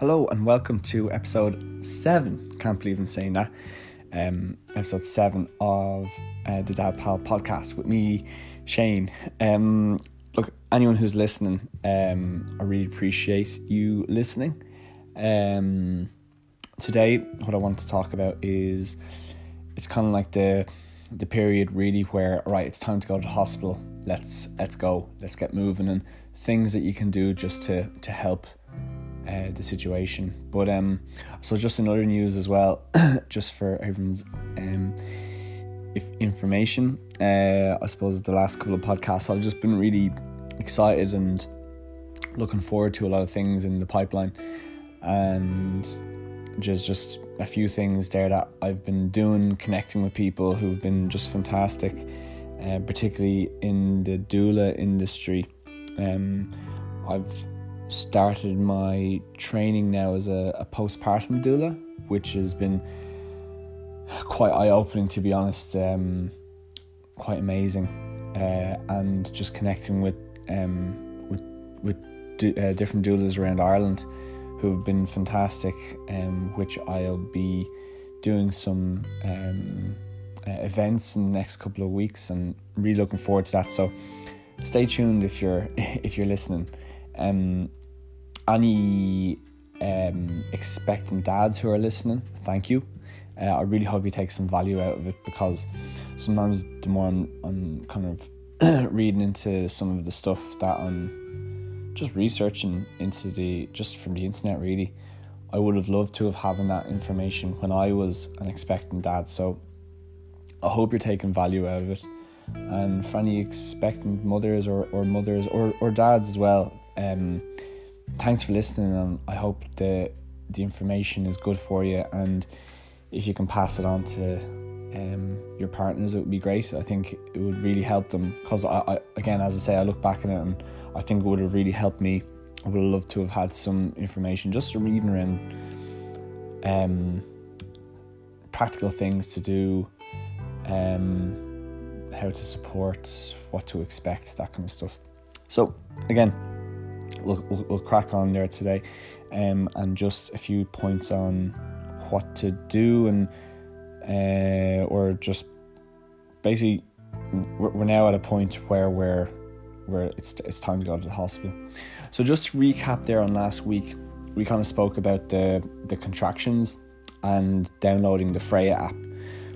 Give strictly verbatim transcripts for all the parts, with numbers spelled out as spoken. Hello and welcome to episode seven. Can't believe I'm saying that. Um, episode seven of uh, the Dad Pal podcast with me, Shane. Um, look, anyone who's listening, um, I really appreciate you listening. Um, today, what I want to talk about is it's kind of like the the period really where, all right, it's time to go to the hospital. Let's let's go. Let's get moving, and things that you can do just to to help. Uh, the situation, but um, so just in other news as well, just for everyone's um, if information, uh, I suppose the last couple of podcasts I've just been really excited and looking forward to a lot of things in the pipeline, and just just a few things there that I've been doing, connecting with people who've been just fantastic, uh, particularly in the doula industry. Um, I've started my training now as a, a postpartum doula, which has been quite eye-opening, to be honest, um, quite amazing, uh, and just connecting with um, with, with do, uh, different doulas around Ireland who have been fantastic, um, which I'll be doing some um, uh, events in the next couple of weeks, and really looking forward to that, so stay tuned if you're if you're listening. Um, any um, expectant dads who are listening, thank you. Uh, I really hope you take some value out of it, because sometimes the more I'm, I'm kind of reading into some of the stuff that I'm just researching into the just from the internet, really, I would have loved to have having that information when I was an expectant dad. So I hope you're taking value out of it. And for any expectant mothers or, or mothers or, or dads as well, um, thanks for listening, and I hope the the information is good for you, and if you can pass it on to um, your partners, it would be great. I think it would really help them, because I, I again, as I say, I look back on it and I think it would have really helped me. I would have loved to have had some information just even around um, practical things to do, um, how to support, what to expect, that kind of stuff. So again, we'll, we'll, we'll crack on there today, um, and just a few points on what to do, and uh, or just basically we're, we're now at a point where we're where it's it's time to go to the hospital. So just to recap there on last week, we kind of spoke about the the contractions and downloading the Freya app,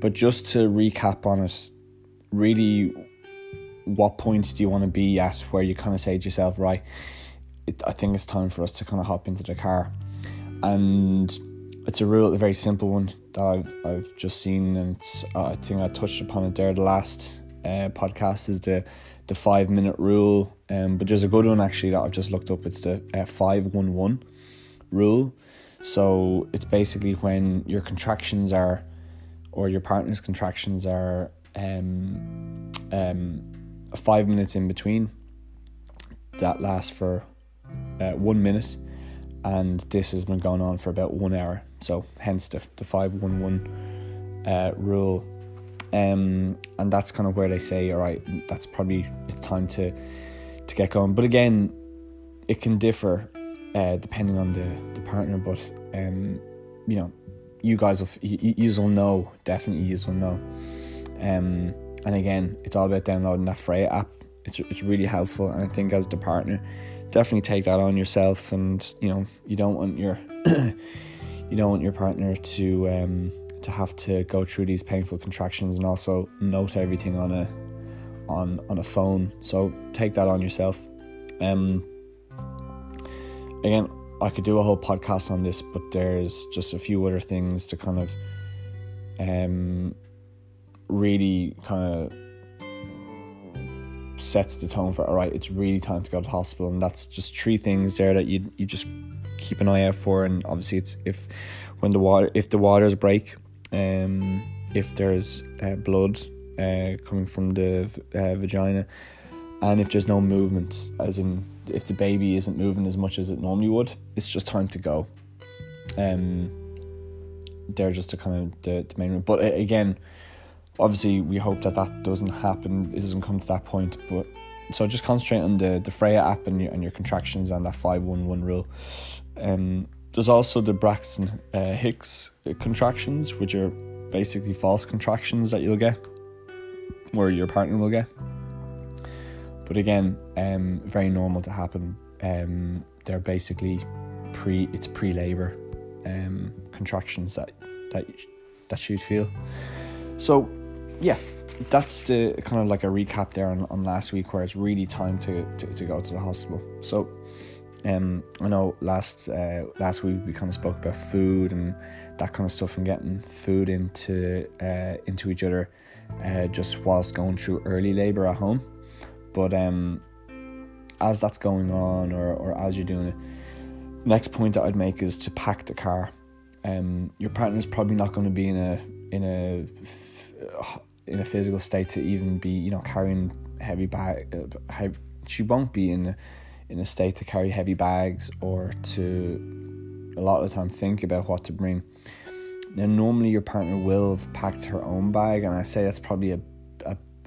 but just to recap on it. Really, what point do you want to be at where you kind of say to yourself, right, it, I think it's time for us to kind of hop into the car? And it's a rule, a very simple one that I've I've just seen, and it's uh, I think I touched upon it there the last uh, podcast, is the the five minute rule. Um, but there's a good one actually that I've just looked up. It's the uh, five one one rule. So it's basically when your contractions are, or your partner's contractions are. Um, um, five minutes in between, that lasts for uh, one minute, and this has been going on for about one hour. So, hence the the five one one uh, rule, um, and that's kind of where they say, all right, that's probably it's time to to get going. But again, it can differ uh, depending on the, the partner. But um, you know, you guys will you, you will know definitely. You will know. Um, and again, it's all about downloading that Freya app. It's it's really helpful, and I think as the partner, definitely take that on yourself. And you know, you don't want your you don't want your partner to um to have to go through these painful contractions, and also note everything on a on on a phone. So take that on yourself. Um, again, I could do a whole podcast on this, but there's just a few other things to kind of um. really kind of sets the tone for, all right, it's really time to go to the hospital. And that's just three things there that you you just keep an eye out for. And obviously, it's if when the water if the waters break, um, if there's uh, blood uh, coming from the uh, vagina, and if there's no movement, as in if the baby isn't moving as much as it normally would, it's just time to go. Um, they're just the kind of the, the main one. But again, obviously, we hope that that doesn't happen. It doesn't come to that point. But so just concentrate on the, the Freya app and your, and your contractions and that five one one rule. Um, There's also the Braxton uh, Hicks contractions, which are basically false contractions that you'll get, or your partner will get. But again, um, very normal to happen. Um, they're basically pre it's pre-labor um, contractions that that that you'd feel. So yeah, that's the kind of like a recap there on, on last week, where it's really time to, to, to go to the hospital. So um, I know last uh, last week we kind of spoke about food and that kind of stuff, and getting food into uh, into each other uh, just whilst going through early labour at home. But um, as that's going on, or, or as you're doing it, next point that I'd make is to pack the car. Um, your partner's probably not going to be in a in a in a physical state to even be, you know, carrying heavy bag. Uh, heavy, she won't be in in a state to carry heavy bags, or to a lot of the time think about what to bring. Now, normally your partner will have packed her own bag, and I say that's probably a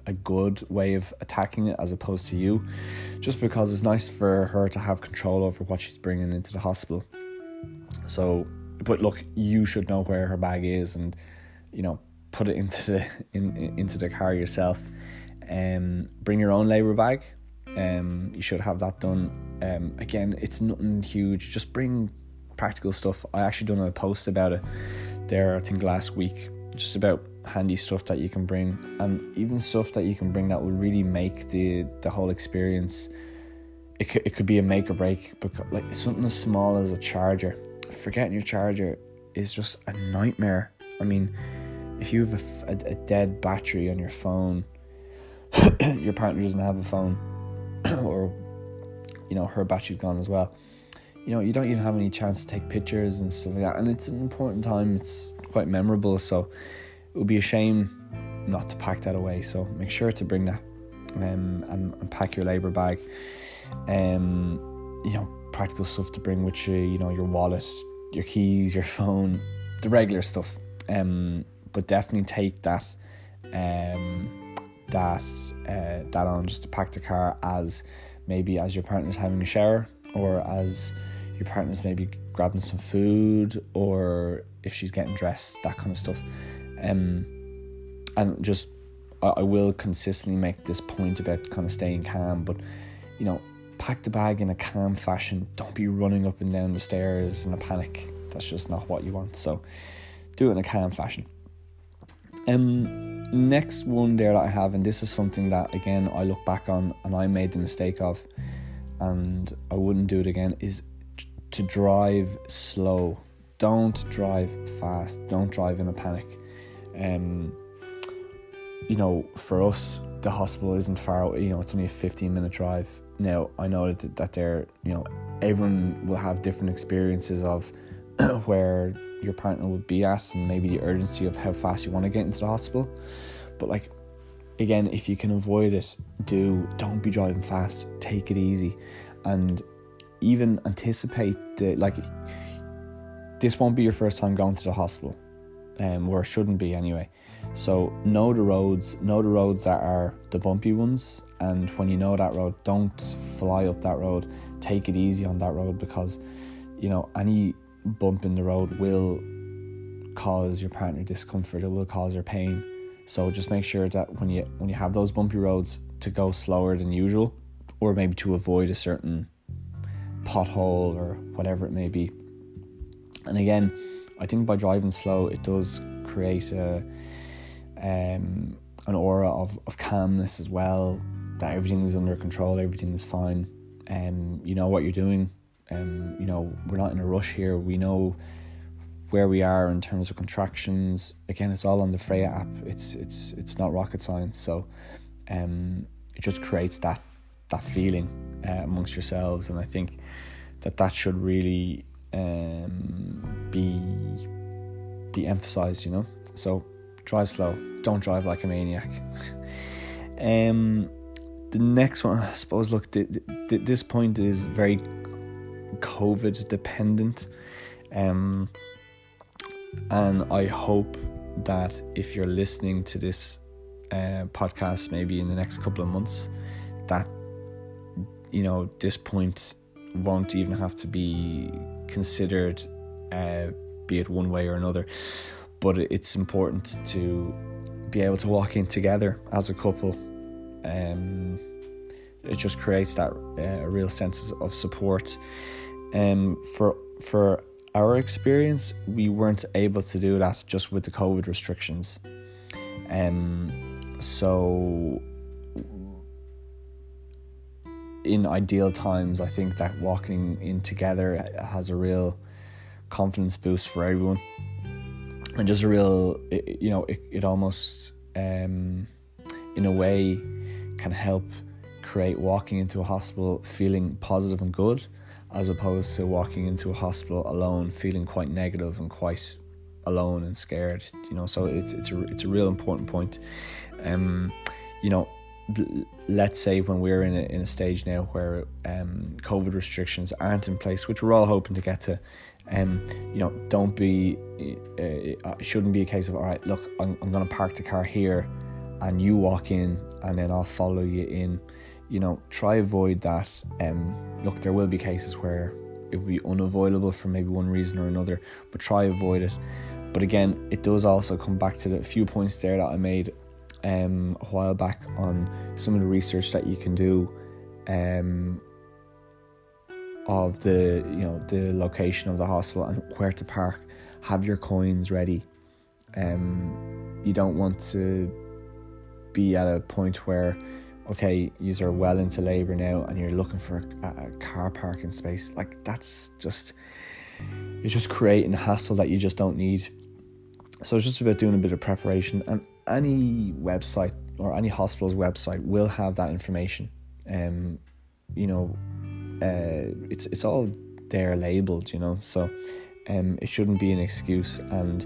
a good way of attacking it, as opposed to you, just because it's nice for her to have control over what she's bringing into the hospital. So, but look, you should know where her bag is, and, you know, put it into the in, in into the car yourself. Um, bring your own labour bag. Um, you should have that done. Um, again, it's nothing huge. Just bring practical stuff. I actually done a post about it there, I think last week, just about handy stuff that you can bring, and even stuff that you can bring that will really make the the whole experience. It could, it could be a make or break, because like something as small as a charger, forgetting your charger is just a nightmare. I mean, if you have a, a, a dead battery on your phone, your partner doesn't have a phone, or, you know, her battery's gone as well, you know, you don't even have any chance to take pictures and stuff like that. And it's an important time, it's quite memorable, so it would be a shame not to pack that away. So make sure to bring that, um, and, and pack your labour bag. Um, you know, practical stuff to bring with you. You know, your wallet, your keys, your phone, the regular stuff. Um, but definitely take that, um, that, uh, that on just to pack the car, as maybe as your partner's having a shower, or as your partner's maybe grabbing some food, or if she's getting dressed, that kind of stuff. Um, and just I, I will consistently make this point about kind of staying calm, but, you know, pack the bag in a calm fashion. Don't be running up and down the stairs in a panic. That's just not what you want. So do it in a calm fashion. Um, next one there that I have, and this is something that, again, I look back on and I made the mistake of, and I wouldn't do it again, is to drive slow. Don't drive fast. Don't drive in a panic. Um, you know, for us, the hospital isn't far away. You know, it's only a fifteen minute drive. Now, I know that, that they're, you know, everyone will have different experiences of where your partner would be at, and maybe the urgency of how fast you want to get into the hospital. But, like, again, if you can avoid it, do. Don't be driving fast. Take it easy. And even anticipate the, like, this won't be your first time going to the hospital. Um, or shouldn't be anyway. So know the roads, know the roads that are the bumpy ones, and when you know that road, don't fly up that road. Take it easy on that road, because, you know, any bump in the road will cause your partner discomfort, it will cause her pain. So just make sure that when you when you have those bumpy roads, to go slower than usual, or maybe to avoid a certain pothole or whatever it may be. And again, I think by driving slow, it does create a um, an aura of, of calmness as well, that everything is under control, everything is fine, and um, you know what you're doing. Um, you know, we're not in a rush here. We know where we are in terms of contractions. Again, it's all on the Freya app. It's it's it's not rocket science. So um, it just creates that that feeling uh, amongst yourselves, and I think that that should really um be be emphasized, you know. So drive slow, don't drive like a maniac. um the next one, I suppose, look, th- th- this point is very COVID dependent, um and I hope that if you're listening to this uh podcast maybe in the next couple of months, that, you know, this point won't even have to be considered uh, be it one way or another. But it's important to be able to walk in together as a couple. Um, it just creates that uh, real sense of support. Um, for for our experience, we weren't able to do that just with the COVID restrictions. Um, so in ideal times, I think that walking in together has a real confidence boost for everyone. And just a real, it, you know, it, it almost, um, in a way, can help create walking into a hospital feeling positive and good, as opposed to walking into a hospital alone feeling quite negative and quite alone and scared. You know, so it's it's a, it's a real important point. Um, you know, let's say when we're in a, in a stage now where um, COVID restrictions aren't in place, which we're all hoping to get to. Um, you know, don't be. Uh, it shouldn't be a case of, all right, look, I'm, I'm going to park the car here, and you walk in, and then I'll follow you in. You know, try avoid that. Um, look, there will be cases where it will be unavoidable for maybe one reason or another, but try avoid it. But again, it does also come back to the few points there that I made um, a while back on some of the research that you can do. Um, of the, you know, the location of the hospital and where to park. Have your coins ready. Um, you don't want to be at a point where, okay, you're well into labour now and you're looking for a, a car parking space. Like, that's just, you're just creating a hassle that you just don't need. So it's just about doing a bit of preparation, and any website or any hospital's website will have that information. Um, you know, Uh, it's it's all there labelled, you know, so um, it shouldn't be an excuse. And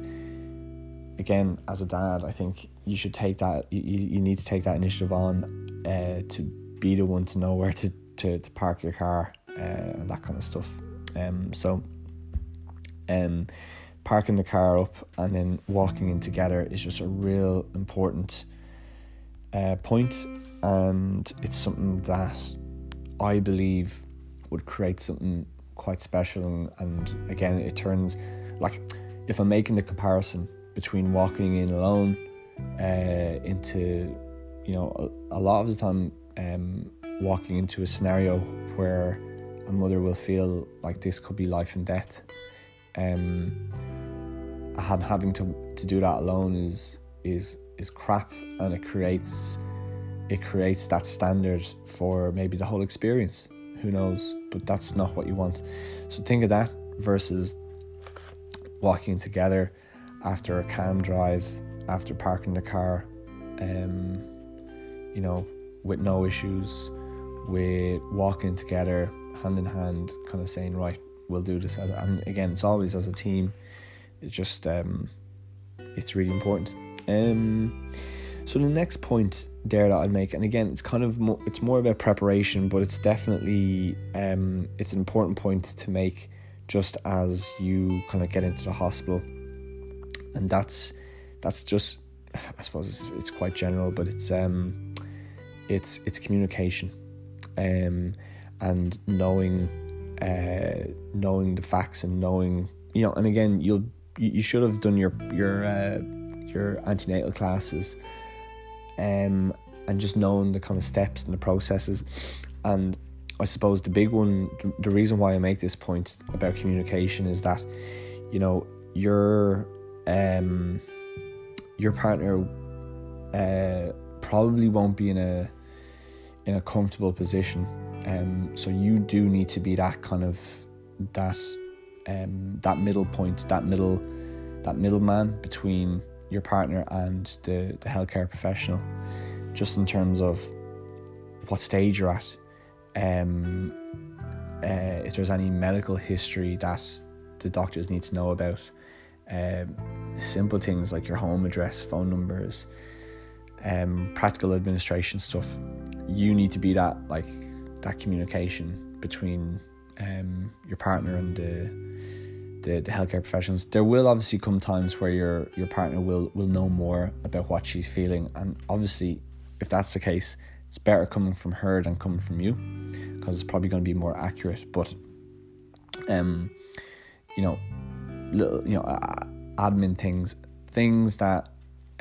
again, as a dad, I think you should take that, you, you need to take that initiative on uh, to be the one to know where to, to, to park your car uh, and that kind of stuff. Um, so um, parking the car up and then walking in together is just a real important uh, point, and it's something that I believe would create something quite special. And, and again, it turns, like, if I'm making the comparison between walking in alone uh, into, you know, a, a lot of the time um, walking into a scenario where a mother will feel like this could be life and death, um, and having to, to do that alone is is is crap, and it creates it creates that standard for maybe the whole experience. Who knows? But that's not what you want. So think of that versus walking together after a calm drive, after parking the car, um, you know, with no issues, with walking together hand in hand, kind of saying, right, we'll do this. And again, it's always as a team. It's just, um, it's really important. Um, so the next point there that I'd make, and again, it's kind of mo- it's more about preparation, but it's definitely um, it's an important point to make just as you kind of get into the hospital, and that's that's just, I suppose it's, it's quite general, but it's um, it's it's communication, um, and knowing uh, knowing the facts and knowing, you know, and again, you'll you, you should have done your your uh, your antenatal classes. Um, and just knowing the kind of steps and the processes. And I suppose the big one, the reason why I make this point about communication is that, you know, your um, your partner uh, probably won't be in a in a comfortable position, um, so you do need to be that kind of that um, that middle point, that middle that middleman between your partner and the, the healthcare professional, just in terms of what stage you're at, um, uh, if there's any medical history that the doctors need to know about, um, simple things like your home address, phone numbers, um, practical administration stuff. You need to be that, like, that communication between um, your partner and the The, the healthcare professionals. There will obviously come times where your your partner will will know more about what she's feeling, and obviously if that's the case, it's better coming from her than coming from you, because it's probably going to be more accurate. But um you know little, you know, uh, admin things, things that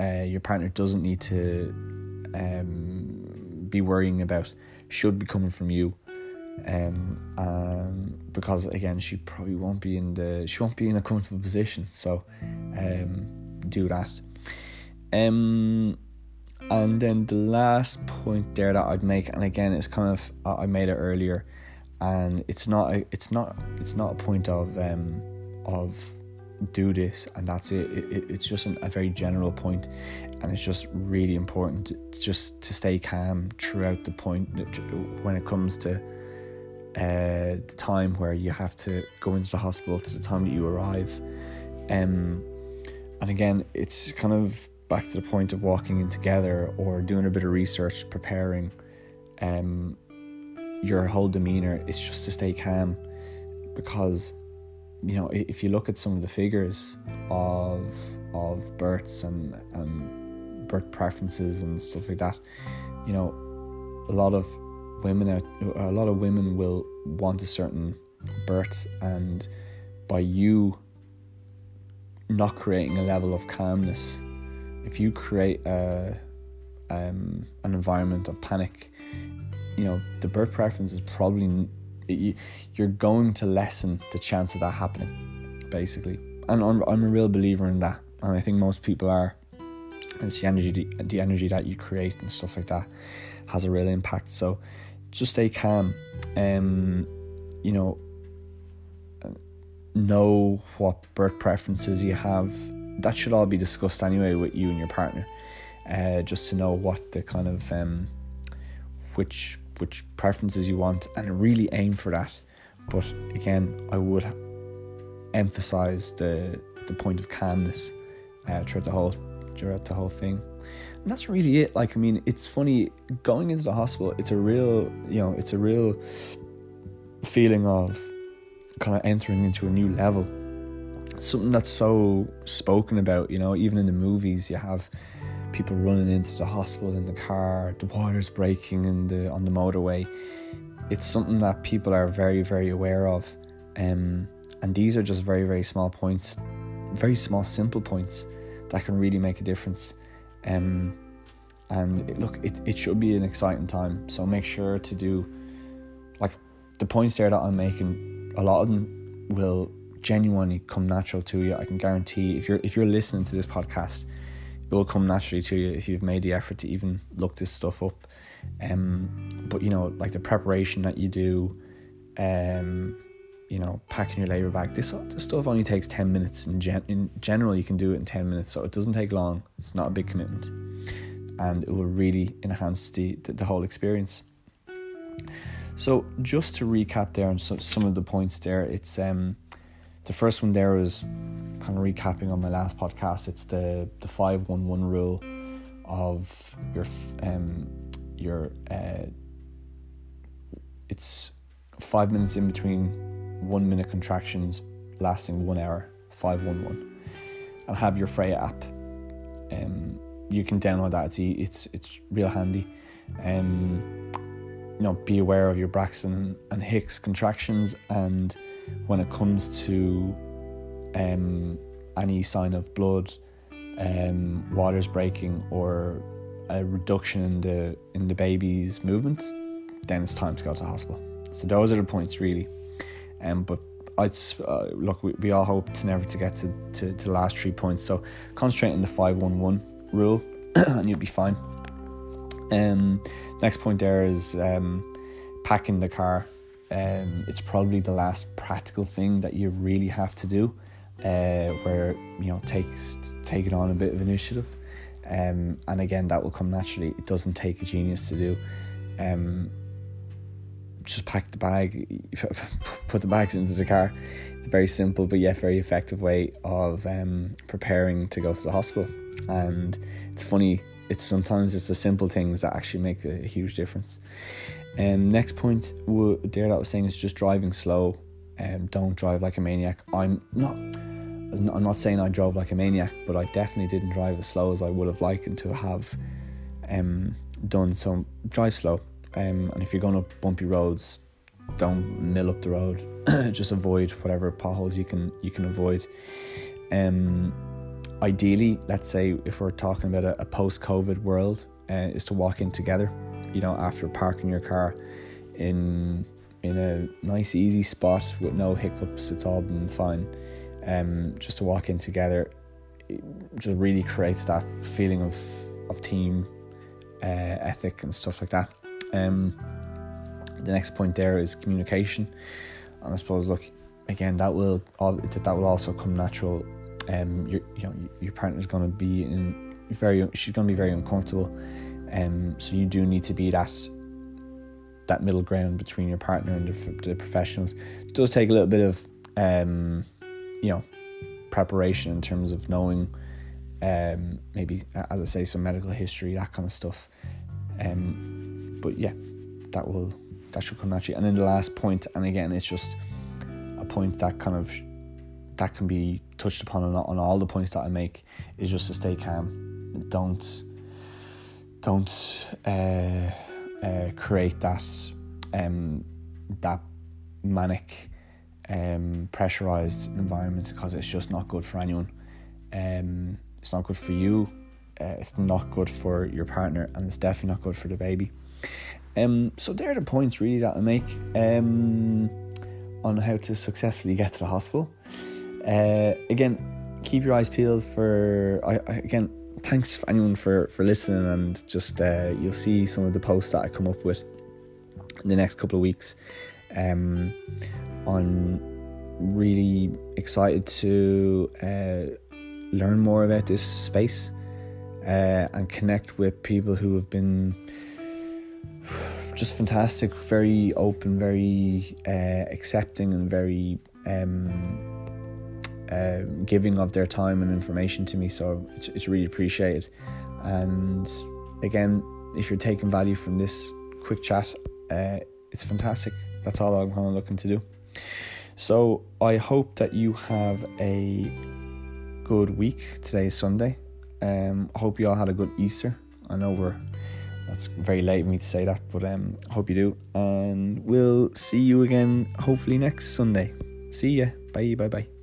uh, your partner doesn't need to um, be worrying about, should be coming from you. Um, um, because again, she probably won't be in the, she won't be in a comfortable position. So, um, do that. Um, and then the last point there that I'd make, and again, it's kind of, I made it earlier, and it's not, a, it's not, it's not a point of, um, of do this and that's it. it, it it's just an, a very general point, and it's just really important to, just to stay calm throughout the point when it comes to uh the time where you have to go into the hospital to the time that you arrive. Um and again, it's kind of back to the point of walking in together or doing a bit of research, preparing. Um your whole demeanor is just to stay calm, because you know, if you look at some of the figures of of births and and birth preferences and stuff like that, you know, a lot of women out, a lot of women will want a certain birth, and by you not creating a level of calmness, if you create a um an environment of panic, you know, the birth preference is probably, you're going to lessen the chance of that happening, basically. And I'm, I'm a real believer in that, and I think most people are. It's the energy the energy that you create and stuff like that has a real impact. So just stay calm. Um, you know, know what birth preferences you have. That should all be discussed anyway with you and your partner, uh, just to know what the kind of um, which which preferences you want, and really aim for that. But again, I would emphasize the the point of calmness uh, throughout the whole throughout the whole thing. And that's really it. Like, I mean, it's funny going into the hospital. It's a real, you know, it's a real feeling of kind of entering into a new level. It's something that's so spoken about, you know, even in the movies, you have people running into the hospital in the car, the water's breaking in the on the motorway. It's something that people are very, very aware of. Um, and these are just very, very small points, very small, simple points that can really make a difference. Um, and it, look, it, it should be an exciting time. So make sure to do, like, the points there that I'm making, a lot of them will genuinely come natural to you. I can guarantee if you're if you're listening to this podcast, it will come naturally to you if you've made the effort to even look this stuff up. Um, but, you know, like the preparation that you do, um, you know, packing your labour bag, this, this stuff only takes ten minutes. In, gen- in general, you can do it in ten minutes, so it doesn't take long. It's not a big commitment, and it will really enhance the, the, the whole experience. So just to recap there on so, some of the points there, it's um, the first one there is, kind of recapping on my last podcast, it's the the five one one rule of your um your uh it's five minutes in between one minute contractions lasting one hour. Five one one, and have your Freya app. Um you can download that. It's it's it's real handy. Um you know, be aware of your Braxton and Hicks contractions, and when it comes to Um, any sign of blood, um, waters breaking, or a reduction in the in the baby's movements, then it's time to go to the hospital. So those are the points, really. Um, but I'd uh, look, we, we all hope to never to get to, to, to the last three points. So concentrate on the five one one rule, and you'll be fine. Um, next point there is um, packing the car. Um, it's probably the last practical thing that you really have to do. Uh, where, you know, takes taking on a bit of initiative, um, and again, that will come naturally. It doesn't take a genius to do. Um, just pack the bag, put the bags into the car. It's a very simple but yet very effective way of um, preparing to go to the hospital. And it's funny, it's sometimes it's the simple things that actually make a huge difference. Um, next point there that I was saying is just driving slow. Um, don't drive like a maniac. I'm not I'm not saying I drove like a maniac, but I definitely didn't drive as slow as I would have liked to have um, done. So drive slow, um, and if you're going up bumpy roads, don't mill up the road. Just avoid whatever potholes you can you can avoid. Um, ideally, let's say if we're talking about a, a post-COVID world, uh, is to walk in together. You know, after parking your car in in a nice easy spot with no hiccups, it's all been fine. Um, just to walk in together, it just really creates that feeling of of team uh, ethic and stuff like that. Um, the next point there is communication, and I suppose, look, again, that will all, that will also come natural. Um, your you know your partner's going to be in very she's going to be very uncomfortable. Um, so you do need to be that that middle ground between your partner and the, the professionals. It does take a little bit of um, you know preparation in terms of knowing um, maybe, as I say, some medical history, that kind of stuff. Um, but yeah, that will that should come at you. And then the last point, and again, it's just a point that kind of that can be touched upon on, on all the points that I make, is just to stay calm. Don't. Don't uh, uh, create that um, that manic, um, pressurized environment, because it's just not good for anyone. Um, it's not good for you. Uh, it's not good for your partner, and it's definitely not good for the baby. Um, so there are the points really that I make um, on how to successfully get to the hospital. Uh, again, keep your eyes peeled for I, I again. Thanks for anyone for, for listening, and just uh, you'll see some of the posts that I come up with in the next couple of weeks. Um, I'm really excited to uh, learn more about this space uh, and connect with people who have been just fantastic, very open, very uh, accepting, and very... Um, Uh, giving of their time and information to me, so it's, it's really appreciated. And again, if you're taking value from this quick chat, uh, it's fantastic. That's all I'm kind of looking to do. So I hope that you have a good week. Today is Sunday. Um, I hope you all had a good Easter. I know we're that's very late for me to say that, but um, I hope you do. And we'll see you again hopefully next Sunday. See ya. Bye. Bye. Bye.